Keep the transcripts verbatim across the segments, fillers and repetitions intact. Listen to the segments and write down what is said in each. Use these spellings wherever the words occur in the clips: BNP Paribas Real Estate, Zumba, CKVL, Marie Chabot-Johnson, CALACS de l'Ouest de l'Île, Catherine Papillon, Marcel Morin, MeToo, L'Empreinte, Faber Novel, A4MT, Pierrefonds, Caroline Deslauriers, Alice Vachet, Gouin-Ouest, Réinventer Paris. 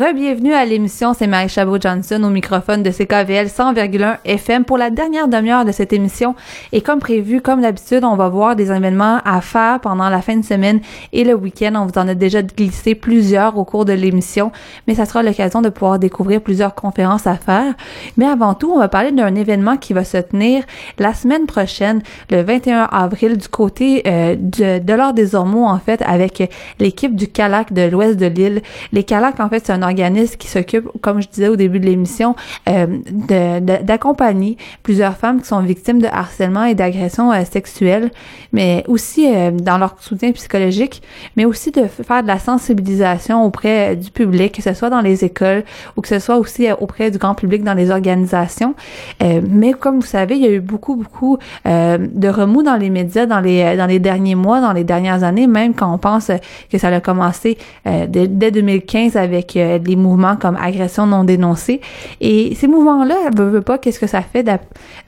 Re-bienvenue à l'émission, c'est Marie Chabot-Johnson au microphone de C K V L cent virgule un F M pour la dernière demi-heure de cette émission. Et comme prévu, comme d'habitude, on va voir des événements à faire pendant la fin de semaine et le week-end. On vous en a déjà glissé plusieurs au cours de l'émission, mais ça sera l'occasion de pouvoir découvrir plusieurs conférences à faire. Mais avant tout, on va parler d'un événement qui va se tenir la semaine prochaine, le vingt et un avril, du côté euh, de, de l'Or des Ormeaux, en fait, avec l'équipe du CALACS de l'Ouest de l'Île. Les CALACS, en fait, c'est un organisme qui s'occupe, comme je disais au début de l'émission, euh, de, de, d'accompagner plusieurs femmes qui sont victimes de harcèlement et d'agressions euh, sexuelles, mais aussi euh, dans leur soutien psychologique, mais aussi de f- faire de la sensibilisation auprès euh, du public, que ce soit dans les écoles ou que ce soit aussi euh, auprès du grand public dans les organisations. Euh, mais comme vous savez, il y a eu beaucoup, beaucoup euh, de remous dans les médias dans les, dans les derniers mois, dans les dernières années, même quand on pense que ça a commencé euh, dès, dès deux mille quinze avec euh, des mouvements comme agression non dénoncée. Et ces mouvements-là, je veux pas, qu'est-ce que ça fait euh,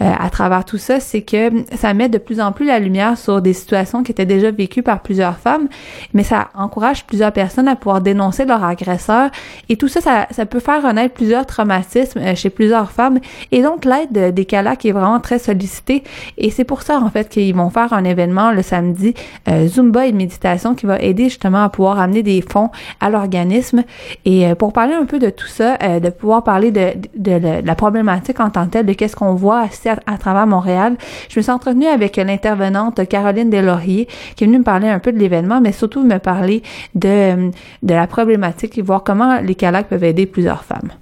à travers tout ça? C'est que ça met de plus en plus la lumière sur des situations qui étaient déjà vécues par plusieurs femmes, mais ça encourage plusieurs personnes à pouvoir dénoncer leur agresseur. Et tout ça, ça, ça peut faire renaître plusieurs traumatismes euh, chez plusieurs femmes. Et donc, l'aide euh, des CALACS est vraiment très sollicitée. Et c'est pour ça, en fait, qu'ils vont faire un événement le samedi, euh, Zumba et méditation, qui va aider justement à pouvoir amener des fonds à l'organisme. Et euh, pour parler un peu de tout ça, euh, de pouvoir parler de, de, de, de la problématique en tant que telle, de qu'est-ce qu'on voit à, à travers Montréal, je me suis entretenue avec l'intervenante Caroline Deslauriers, qui est venue me parler un peu de l'événement, mais surtout me parler de, de la problématique et voir comment les CALACS peuvent aider plusieurs femmes.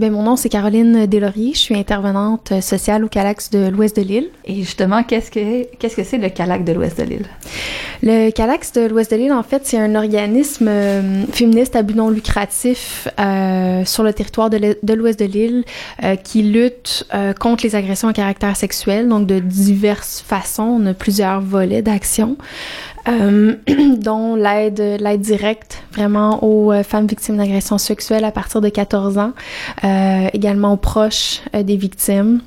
Bien, mon nom, c'est Caroline Deslauriers. Je suis intervenante sociale au CALACS de l'Ouest de l'Île. Et justement, qu'est-ce que, qu'est-ce que c'est le CALACS de l'Ouest de l'Île? Le CALACS de l'Ouest de l'Île, en fait, c'est un organisme euh, féministe à but non lucratif euh, sur le territoire de, de l'Ouest de l'Île euh, qui lutte euh, contre les agressions à caractère sexuel, donc de diverses façons. On a plusieurs volets d'action, euh, dont l'aide, l'aide directe vraiment aux femmes victimes d'agressions sexuelles à partir de quatorze ans, euh, également aux proches euh, des victimes.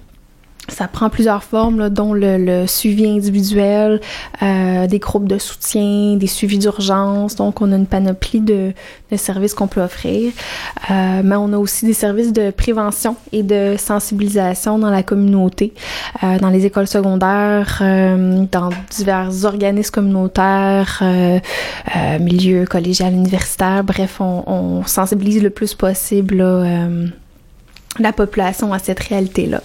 Ça prend plusieurs formes, là, dont le, le suivi individuel, euh, des groupes de soutien, des suivis d'urgence. Donc, on a une panoplie de, de services qu'on peut offrir. Euh, mais on a aussi des services de prévention et de sensibilisation dans la communauté, euh, dans les écoles secondaires, euh, dans divers organismes communautaires, euh, euh, milieu collégial, universitaire. Bref, on, on sensibilise le plus possible là, euh, la population à cette réalité-là.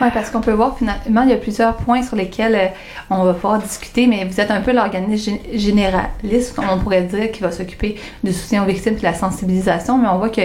Oui, parce qu'on peut voir finalement, il y a plusieurs points sur lesquels euh, on va pouvoir discuter, mais vous êtes un peu l'organisme g- généraliste, on pourrait dire, qui va s'occuper du soutien aux victimes et de la sensibilisation, mais on voit que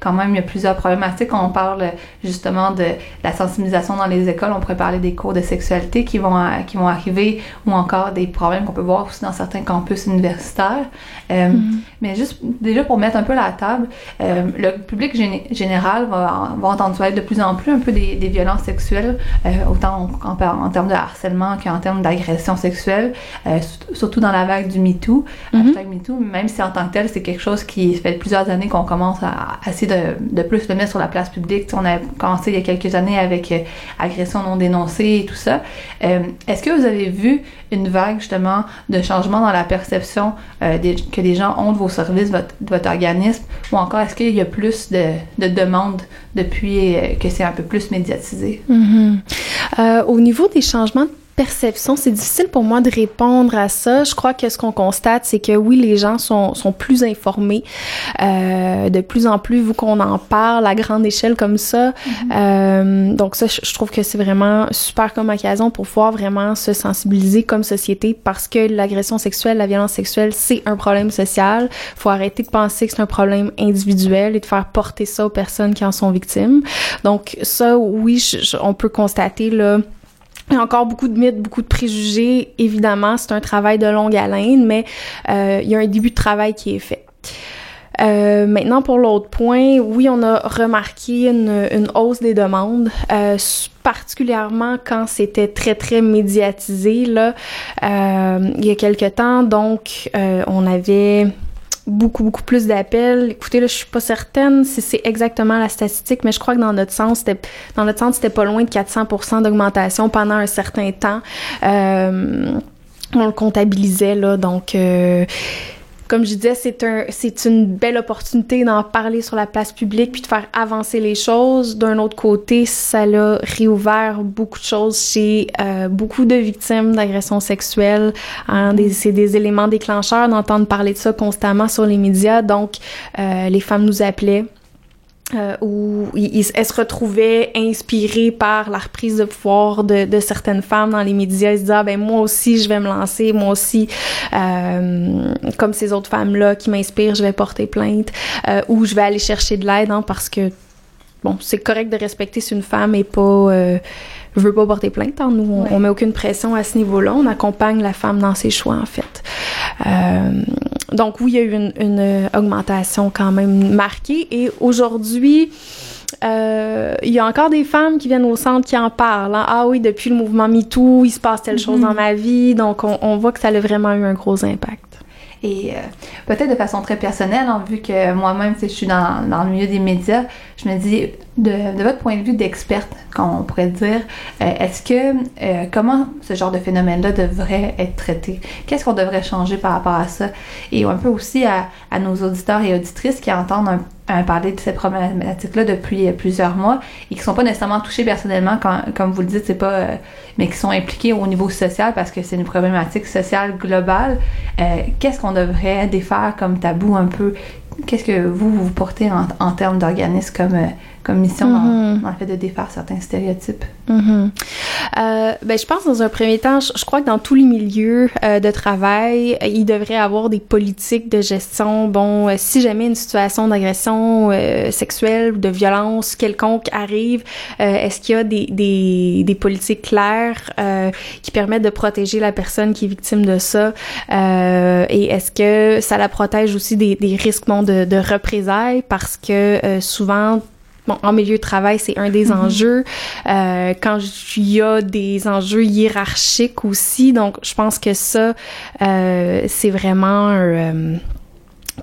quand même, il y a plusieurs problématiques. On parle justement de la sensibilisation dans les écoles, on pourrait parler des cours de sexualité qui vont, à, qui vont arriver, ou encore des problèmes qu'on peut voir aussi dans certains campus universitaires. Euh, mm-hmm. Mais juste, déjà pour mettre un peu la table, euh, le public gén- général va, va entendre de plus en plus un peu des, des violences sexuelles, Euh, autant en, en, en termes de harcèlement qu'en termes d'agression sexuelle, euh, surtout dans la vague du MeToo, mm-hmm. hashtag MeToo, même si en tant que tel, c'est quelque chose qui fait plusieurs années qu'on commence à, à essayer de, de plus le mettre sur la place publique. T'sais, on a commencé il y a quelques années avec euh, agression non dénoncée et tout ça. Euh, est-ce que vous avez vu une vague, justement, de changement dans la perception euh, des, que les gens ont de vos services, votre, de votre organisme, ou encore est-ce qu'il y a plus de, de demandes depuis euh, que c'est un peu plus médiatisé? Mm-hmm. Mmh. Euh, au niveau des changements de perception, c'est difficile pour moi de répondre à ça. Je crois que ce qu'on constate, c'est que oui, les gens sont, sont plus informés. Euh, de plus en plus, vu qu'on en parle à grande échelle comme ça. Mmh. Euh, donc ça, je trouve que c'est vraiment super comme occasion pour pouvoir vraiment se sensibiliser comme société, parce que l'agression sexuelle, la violence sexuelle, c'est un problème social. Faut arrêter de penser que c'est un problème individuel et de faire porter ça aux personnes qui en sont victimes. Donc ça, oui, je, je, on peut constater, là, il y a encore beaucoup de mythes, beaucoup de préjugés. Évidemment, c'est un travail de longue haleine, mais euh, il y a un début de travail qui est fait. Euh, maintenant, pour l'autre point, oui, on a remarqué une, une hausse des demandes, euh, particulièrement quand c'était très, très médiatisé, là, euh, il y a quelque temps. Donc, euh, on avait... beaucoup, beaucoup plus d'appels. Écoutez, là, je suis pas certaine si c'est exactement la statistique, mais je crois que dans notre centre, c'était, dans notre centre, c'était pas loin de quatre cents pour cent d'augmentation pendant un certain temps. Euh, on le comptabilisait, là, donc... Euh, Comme je disais, c'est, un, c'est une belle opportunité d'en parler sur la place publique puis de faire avancer les choses. D'un autre côté, ça l'a réouvert beaucoup de choses chez euh, beaucoup de victimes d'agressions sexuelles. Hein, des, c'est des éléments déclencheurs d'entendre parler de ça constamment sur les médias. Donc, euh, les femmes nous appelaient. Euh, où ils, elles se retrouvaient inspirées par la reprise de pouvoir de, de certaines femmes dans les médias. Ils se disaient ah, « ben moi aussi, je vais me lancer, moi aussi, euh, comme ces autres femmes-là qui m'inspirent, je vais porter plainte euh, ou je vais aller chercher de l'aide hein, parce que, bon, c'est correct de respecter si une femme n'est pas... Euh, veut pas porter plainte. Hein, nous, on, ouais. on met aucune pression à ce niveau-là. On accompagne la femme dans ses choix, en fait. Euh, donc, oui, il y a eu une, une augmentation quand même marquée. Et aujourd'hui, euh, il y a encore des femmes qui viennent au centre qui en parlent. Hein. Ah oui, depuis le mouvement MeToo, il se passe telle chose mm-hmm. dans ma vie. Donc, on, on voit que ça a vraiment eu un gros impact. Et euh, peut-être de façon très personnelle, hein, vu que moi-même, je suis dans, dans le milieu des médias, je me dis, de, de votre point de vue d'experte, qu'on pourrait dire, euh, est-ce que, euh, comment ce genre de phénomène-là devrait être traité? Qu'est-ce qu'on devrait changer par rapport à ça? Et un peu aussi à, à nos auditeurs et auditrices qui entendent un, un parler de ces problématiques-là depuis euh, plusieurs mois et qui ne sont pas nécessairement touchés personnellement, quand, comme vous le dites, c'est pas, euh, mais qui sont impliqués au niveau social parce que c'est une problématique sociale globale. Euh, qu'est-ce qu'on devrait défaire comme tabou un peu? Qu'est-ce que vous, vous portez en, en termes d'organisme comme, comme mission mm-hmm. dans, dans le fait de défaire certains stéréotypes? Mm-hmm. Euh, ben, je pense, dans un premier temps, je, je crois que dans tous les milieux euh, de travail, il devrait y avoir des politiques de gestion. Bon, euh, si jamais une situation d'agression euh, sexuelle ou de violence quelconque arrive, euh, est-ce qu'il y a des, des, des politiques claires euh, qui permettent de protéger la personne qui est victime de ça? Euh, et est-ce que ça la protège aussi des, des risques mondiaux? De, de représailles parce que euh, souvent, bon, en milieu de travail, c'est un des enjeux. Euh, quand il y a des enjeux hiérarchiques aussi, donc je pense que ça, euh, c'est vraiment un... Euh,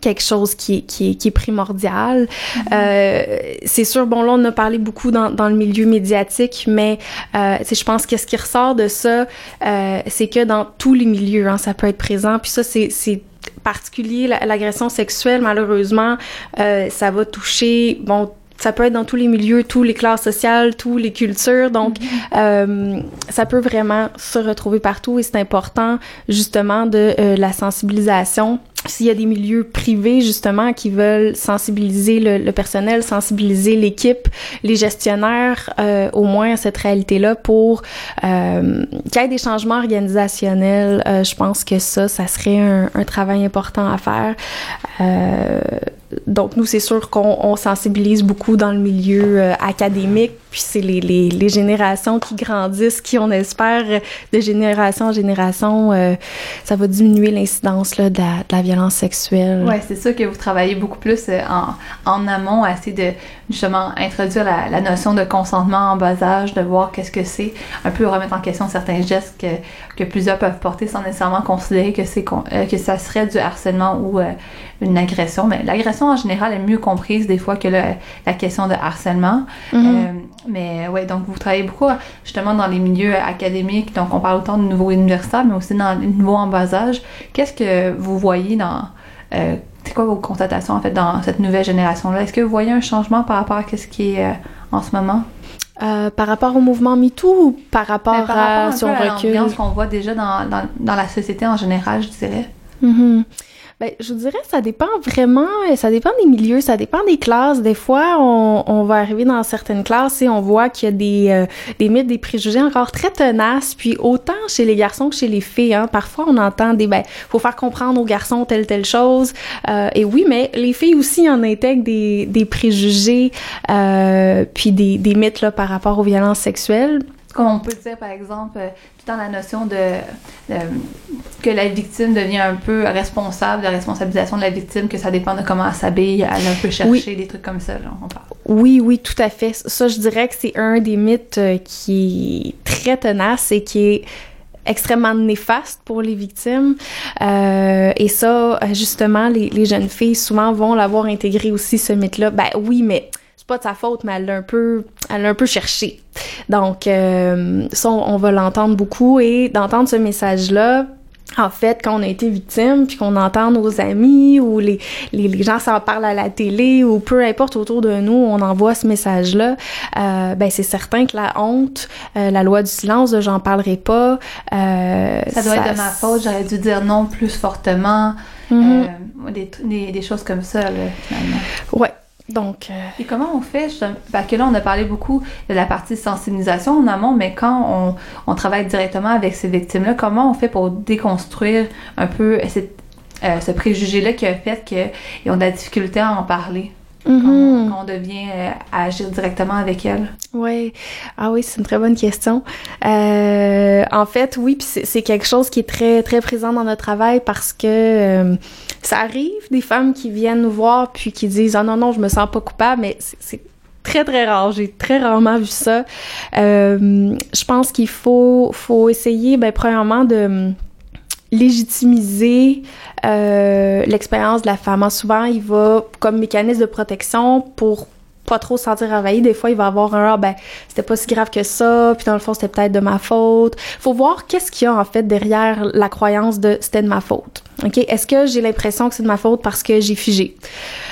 quelque chose qui est, qui est, qui est primordial. Mm-hmm. Euh, c'est sûr, bon, là, on a parlé beaucoup dans, dans le milieu médiatique, mais euh, je pense que ce qui ressort de ça, euh, c'est que dans tous les milieux, hein, ça peut être présent. Puis ça, c'est, c'est particulier. L'agression sexuelle, malheureusement, euh, ça va toucher, bon, ça peut être dans tous les milieux, toutes les classes sociales, toutes les cultures. Donc, mm-hmm. euh, ça peut vraiment se retrouver partout et c'est important, justement, de euh, la sensibilisation. S'il y a des milieux privés, justement, qui veulent sensibiliser le, le personnel, sensibiliser l'équipe, les gestionnaires, euh, au moins à cette réalité-là pour euh, qu'il y ait des changements organisationnels, euh, je pense que ça, ça serait un, un travail important à faire. Euh, donc, nous, c'est sûr qu'on on sensibilise beaucoup dans le milieu euh, académique, puis c'est les, les, les générations qui grandissent, qui, on espère, de génération en génération, euh, ça va diminuer l'incidence là, de la, de la violence sexuelle. Oui, c'est sûr que vous travaillez beaucoup plus en, en amont à essayer de, justement, introduire la, la notion de consentement en bas âge, de voir qu'est-ce que c'est, un peu remettre en question certains gestes que, que plusieurs peuvent porter sans nécessairement considérer que, c'est, que ça serait du harcèlement ou euh, une agression. Mais l'agression, en général, est mieux comprise des fois que le, la question de harcèlement. Mm-hmm. Euh, mais oui, donc vous travaillez beaucoup, justement, dans les milieux académiques, donc on parle autant du niveau universitaire, mais aussi dans le niveau en bas âge. Qu'est-ce que vous voyez dans... Euh, c'est quoi vos constatations, en fait, dans cette nouvelle génération-là? Est-ce que vous voyez un changement par rapport à ce qui est euh, en ce moment? Euh, par rapport au mouvement MeToo ou par rapport, par rapport à, à, si on à recule? L'ambiance qu'on voit déjà dans, dans, dans la société en général, je dirais. Mm-hmm. Ben, je vous dirais que ça dépend vraiment, ça dépend des milieux, ça dépend des classes. Des fois, on, on va arriver dans certaines classes et on voit qu'il y a des, euh, des mythes, des préjugés encore très tenaces, puis autant chez les garçons que chez les filles. Hein. Parfois, on entend des, ben, faut faire comprendre aux garçons telle, telle chose. Euh, et oui, mais les filles aussi en intègrent des, des préjugés, euh, puis des, des mythes là, par rapport aux violences sexuelles. Comme on peut dire, par exemple, euh, tout en la notion de, de que la victime devient un peu responsable, de la responsabilisation de la victime, que ça dépend de comment elle s'habille, elle a un peu cherché, oui. Des trucs comme ça, là, on parle. Oui, oui, tout à fait. Ça, je dirais que c'est un des mythes qui est très tenace et qui est extrêmement néfaste pour les victimes. Euh, et ça, justement, les, les jeunes filles souvent vont l'avoir intégré aussi, ce mythe-là. Ben oui, mais c'est pas de sa faute, mais elle l'a un peu, elle l'a un peu cherché. Donc, euh, ça, on, on va l'entendre beaucoup. Et d'entendre ce message-là, en fait, quand on a été victime, puis qu'on entend nos amis ou les, les, les gens s'en parlent à la télé ou peu importe autour de nous, on envoie ce message-là, euh, ben c'est certain que la honte, euh, la loi du silence de « j'en parlerai pas euh, »,« ça doit ça, être de ma faute, j'aurais dû dire non plus fortement mm-hmm. », euh, des, des, des choses comme ça, là, finalement. Ouais. Donc, euh... Et comment on fait? Je... Parce que là, on a parlé beaucoup de la partie sensibilisation en amont, mais quand on, on travaille directement avec ces victimes-là, comment on fait pour déconstruire un peu cette, euh, ce préjugé-là qui a fait qu'ils ont de la difficulté à en parler? Mm-hmm. Quand, quand on devient euh, à agir directement avec elle? Oui. Ah oui, c'est une très bonne question. Euh, en fait, oui, puis c'est, c'est quelque chose qui est très, très présent dans notre travail parce que euh, ça arrive, des femmes qui viennent nous voir puis qui disent « Ah non, non, je me sens pas coupable », mais c'est, c'est très, très rare. J'ai très rarement vu ça. Euh, je pense qu'il faut, faut essayer, ben, premièrement, de... légitimiser euh, l'expérience de la femme. Alors souvent, il va, comme mécanisme de protection, pour pas trop se sentir envahi, des fois, il va avoir un « ah ben, c'était pas si grave que ça, puis dans le fond, c'était peut-être de ma faute ». Faut voir qu'est-ce qu'il y a, en fait, derrière la croyance de « c'était de ma faute ». OK? Est-ce que j'ai l'impression que c'est de ma faute parce que j'ai figé?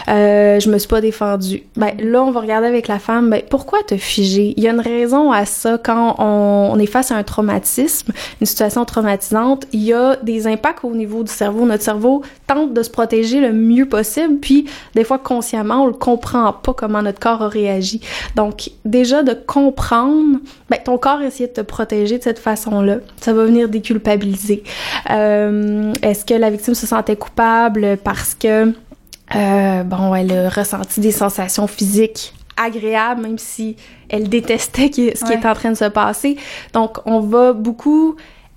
Euh, je me suis pas défendue. Ben, là, on va regarder avec la femme, ben, pourquoi t'as figé? Il y a une raison à ça. Quand on, on est face à un traumatisme, une situation traumatisante, il y a des impacts au niveau du cerveau. Notre cerveau tente de se protéger le mieux possible, puis des fois, consciemment, on le comprend pas comment notre corps a réagi. Donc, déjà, de comprendre, ben, ton corps essaie de te protéger de cette façon-là. Ça va venir déculpabiliser. Euh, est-ce que la victime se sentait coupable parce que euh, bon, elle a ressenti des sensations physiques agréables, même si elle détestait ce qui ouais. était en train de se passer. Donc, on va beaucoup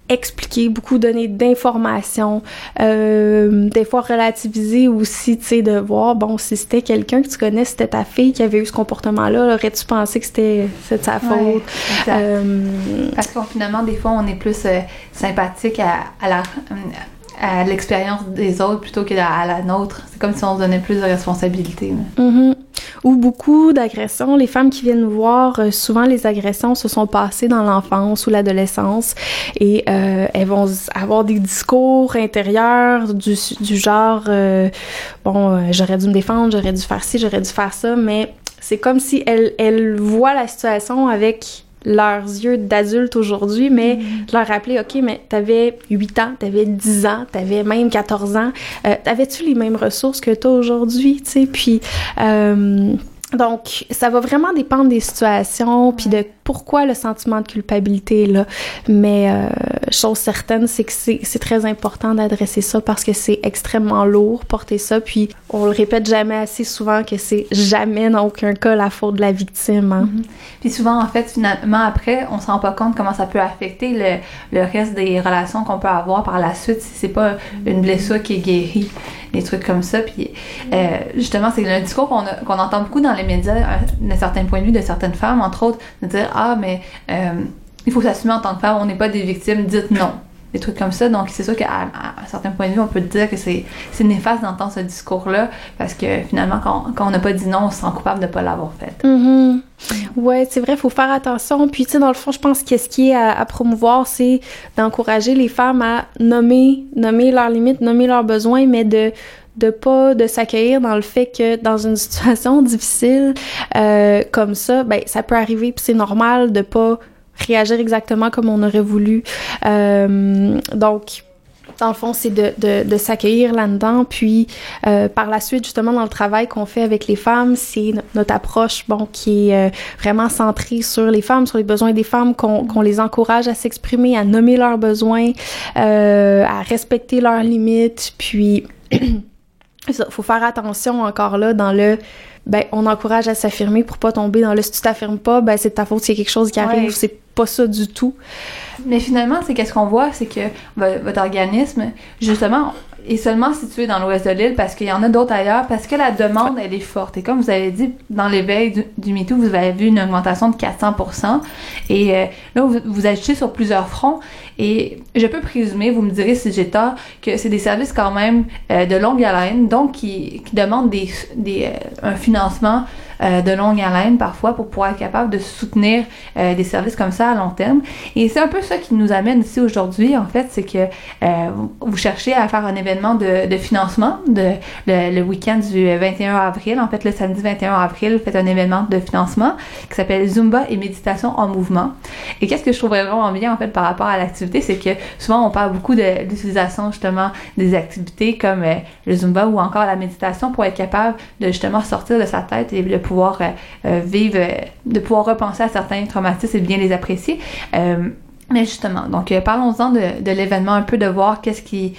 expliquer, beaucoup donner d'informations, euh, des fois relativiser aussi, tu sais, de voir, bon, si c'était quelqu'un que tu connais, si c'était ta fille qui avait eu ce comportement-là, aurais-tu pensé que c'était, c'était de sa faute? Ouais, euh, parce que finalement, des fois, on est plus euh, sympathique à, à la... à l'expérience des autres plutôt que à la nôtre. C'est comme si on se donnait plus de responsabilités. Mm-hmm. Ou beaucoup d'agressions. Les femmes qui viennent nous voir, souvent les agressions se sont passées dans l'enfance ou l'adolescence et euh, elles vont avoir des discours intérieurs du, du genre euh, « bon, euh, j'aurais dû me défendre, j'aurais dû faire ci, j'aurais dû faire ça », mais c'est comme si elles, elles voient la situation avec... leurs yeux d'adultes aujourd'hui, mais mmh. de leur rappeler, OK, mais t'avais huit ans, t'avais dix ans, t'avais même quatorze ans, euh, t'avais-tu les mêmes ressources que toi aujourd'hui, tu sais, puis... Euh, donc, ça va vraiment dépendre des situations, puis de pourquoi le sentiment de culpabilité est là, mais euh, chose certaine, c'est que c'est, c'est très important d'adresser ça parce que c'est extrêmement lourd, porter ça, puis on le répète jamais assez souvent que c'est jamais, dans aucun cas, la faute de la victime. Hein. Mm-hmm. Puis souvent, en fait, finalement, après, on se rend pas compte comment ça peut affecter le, le reste des relations qu'on peut avoir par la suite si c'est pas une blessure qui est guérie, des trucs comme ça, puis euh, justement, c'est un discours qu'on, a, qu'on entend beaucoup dans les médias, d'un certain point de vue de certaines femmes, entre autres, de dire « ah, mais euh, il faut s'assumer en tant que femme, on n'est pas des victimes, dites non », des trucs comme ça. Donc, c'est sûr qu'à à un certain point de vue, on peut dire que c'est, c'est néfaste d'entendre ce discours-là, parce que finalement, quand, quand on n'a pas dit non, on se sent coupable de ne pas l'avoir fait. Mm-hmm. Ouais, c'est vrai, il faut faire attention. Puis, tu sais, dans le fond, je pense que ce qui est à, à promouvoir, c'est d'encourager les femmes à nommer, nommer leurs limites, nommer leurs besoins, mais de... de pas de s'accueillir dans le fait que dans une situation difficile euh, comme ça, ben ça peut arriver, puis c'est normal de pas réagir exactement comme on aurait voulu. Euh, donc dans le fond, c'est de, de, de s'accueillir là-dedans, puis euh, par la suite, justement, dans le travail qu'on fait avec les femmes, c'est no- notre approche, bon, qui est euh, vraiment centrée sur les femmes, sur les besoins des femmes, qu'on, qu'on les encourage à s'exprimer, à nommer leurs besoins, euh, à respecter leurs limites, puis... Ça, faut faire attention encore là dans le ben on encourage à s'affirmer pour pas tomber dans le si tu t'affirmes pas, ben c'est de ta faute s'il y a quelque chose qui arrive, ouais. C'est pas ça du tout. Mais finalement, c'est qu'est-ce qu'on voit, c'est que votre organisme, justement, est seulement située dans l'ouest de l'île parce qu'il y en a d'autres ailleurs, parce que la demande, elle est forte. Et comme vous avez dit, dans l'éveil du, du MeToo, vous avez vu une augmentation de quatre cents pour cent. Et euh, là, vous, vous agissez sur plusieurs fronts. Et je peux présumer, vous me direz si j'ai tort, que c'est des services quand même euh, de longue haleine, donc qui, qui demandent des, des, euh, un financement euh, de longue haleine parfois pour pouvoir être capable de soutenir euh, des services comme ça à long terme. Et c'est un peu ça qui nous amène ici aujourd'hui, en fait, c'est que euh, vous cherchez à faire un événement de, de financement de, le, le week-end du vingt et un avril. En fait, le samedi vingt et un avril, vous faites un événement de financement qui s'appelle Zumba et méditation en mouvement. Et qu'est-ce que je trouverais vraiment bien, en fait, par rapport à l'activité, c'est que souvent, on parle beaucoup de, d'utilisation, justement, des activités comme euh, le Zumba ou encore la méditation pour être capable de, justement, sortir de sa tête et de pouvoir euh, vivre, de pouvoir repenser à certains traumatismes et bien les apprécier. Euh, mais justement, donc, euh, parlons-en de, de l'événement un peu, de voir qu'est-ce qui...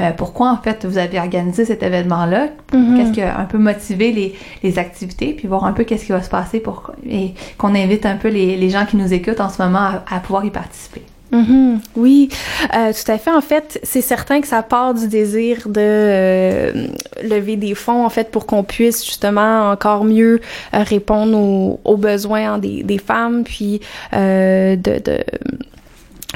Euh, pourquoi, en fait, vous avez organisé cet événement-là? Mm-hmm. Qu'est-ce qui a un peu motivé les, les activités? Puis voir un peu qu'est-ce qui va se passer pour et qu'on invite un peu les, les gens qui nous écoutent en ce moment à, à pouvoir y participer. Mm-hmm. Oui, euh, tout à fait. En fait, c'est certain que ça part du désir de euh, lever des fonds, en fait, pour qu'on puisse justement encore mieux euh, répondre aux, aux besoins hein, des, des femmes, puis euh, de... de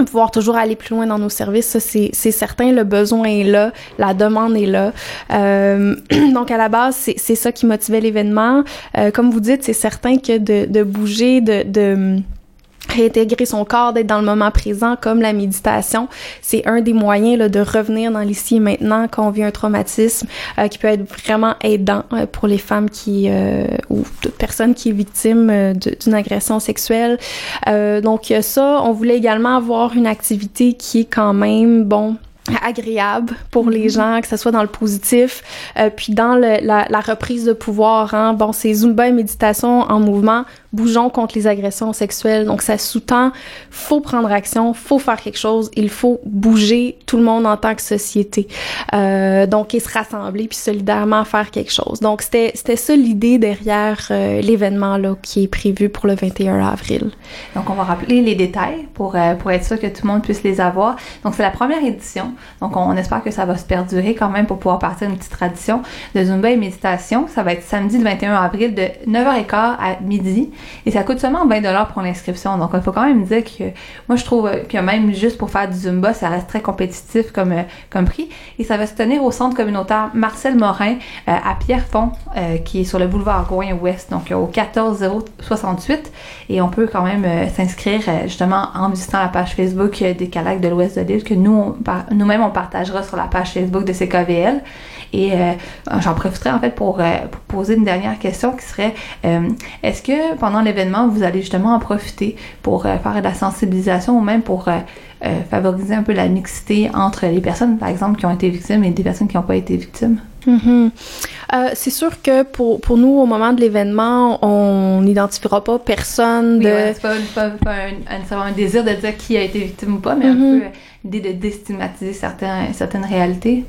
pouvoir toujours aller plus loin dans nos services, ça c'est, c'est certain, le besoin est là, la demande est là. Euh, donc à la base, c'est, c'est ça qui motivait l'événement. Euh, comme vous dites, c'est certain que de, de bouger, de... de réintégrer son corps, d'être dans le moment présent, comme la méditation, c'est un des moyens là, de revenir dans l'ici et maintenant quand on vit un traumatisme euh, qui peut être vraiment aidant euh, pour les femmes qui euh, ou toute personne qui est victime euh, d'une agression sexuelle. Euh, donc ça, on voulait également avoir une activité qui est quand même, bon, agréable pour les gens, que ce soit dans le positif, euh, puis dans le, la, la reprise de pouvoir. Hein. Bon, c'est Zumba et méditation en mouvement, bougeons contre les agressions sexuelles. Donc, ça sous-tend, faut prendre action, faut faire quelque chose, il faut bouger tout le monde en tant que société. Euh, donc, et se rassembler, puis solidairement faire quelque chose. Donc, c'était, c'était ça l'idée derrière euh, l'événement là qui est prévu pour le vingt et un avril. Donc, on va rappeler les détails pour, euh, pour être sûr que tout le monde puisse les avoir. Donc, c'est la première édition. Donc, on espère que ça va se perdurer quand même pour pouvoir partir d'une petite tradition de Zumba et méditation. Ça va être samedi le vingt et un avril de neuf heures quinze à midi et ça coûte seulement vingt dollars pour l'inscription. Donc, il faut quand même dire que moi, je trouve que même juste pour faire du Zumba, ça reste très compétitif comme, comme prix. Et ça va se tenir au centre communautaire Marcel Morin euh, à Pierrefonds euh, qui est sur le boulevard Gouin-Ouest, donc au quatorze mille soixante-huit. Et on peut quand même euh, s'inscrire euh, justement en visitant la page Facebook euh, des CALACS de l'Ouest de l'Île que nous, on par- nous Nous-mêmes, on partagera sur la page Facebook de C K V L. Et euh, j'en profiterai en fait pour, euh, pour poser une dernière question qui serait euh, est-ce que pendant l'événement, vous allez justement en profiter pour euh, faire de la sensibilisation ou même pour euh, euh, favoriser un peu la mixité entre les personnes, par exemple, qui ont été victimes et des personnes qui n'ont pas été victimes? Mm-hmm. Euh, c'est sûr que pour, pour nous, au moment de l'événement, on n'identifiera pas personne de... Oui, ouais, c'est pas, pas, pas un, un, un désir de dire qui a été victime ou pas, mais mm-hmm. un peu l'idée de déstigmatiser certains, certaines réalités.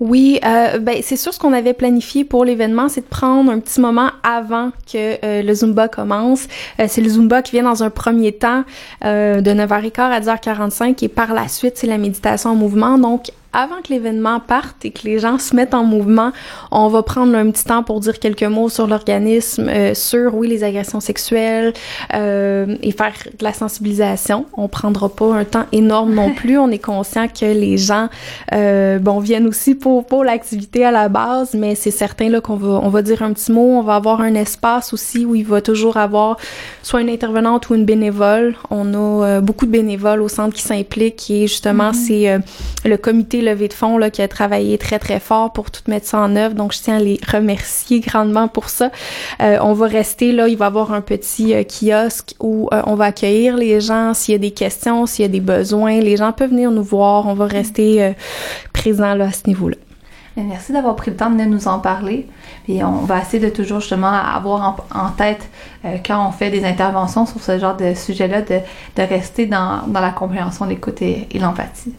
Oui, euh, ben c'est sûr, ce qu'on avait planifié pour l'événement, c'est de prendre un petit moment avant que euh, le Zumba commence. Euh, c'est le Zumba qui vient dans un premier temps euh, de neuf heures quinze à dix heures quarante-cinq et par la suite, c'est la méditation en mouvement. Donc, avant que l'événement parte et que les gens se mettent en mouvement, on va prendre un petit temps pour dire quelques mots sur l'organisme, euh, sur, oui, les agressions sexuelles euh, et faire de la sensibilisation. On prendra pas un temps énorme non plus. On est conscient que les gens, euh, bon, viennent aussi pour, pour l'activité à la base, mais c'est certain là qu'on va, on va dire un petit mot. On va avoir un espace aussi où il va toujours avoir soit une intervenante ou une bénévole. On a euh, beaucoup de bénévoles au centre qui s'impliquent et justement, mm-hmm. c'est euh, le comité levée de fonds là, qui a travaillé très très fort pour tout mettre ça en œuvre, donc je tiens à les remercier grandement pour ça. Euh, on va rester là, il va y avoir un petit euh, kiosque où euh, on va accueillir les gens, s'il y a des questions, s'il y a des besoins, les gens peuvent venir nous voir, on va rester euh, présents là, à ce niveau-là. Merci d'avoir pris le temps de nous en parler. Et on va essayer de toujours justement avoir en, en tête euh, quand on fait des interventions sur ce genre de sujet-là, de, de rester dans, dans la compréhension, l'écoute et, et l'empathie.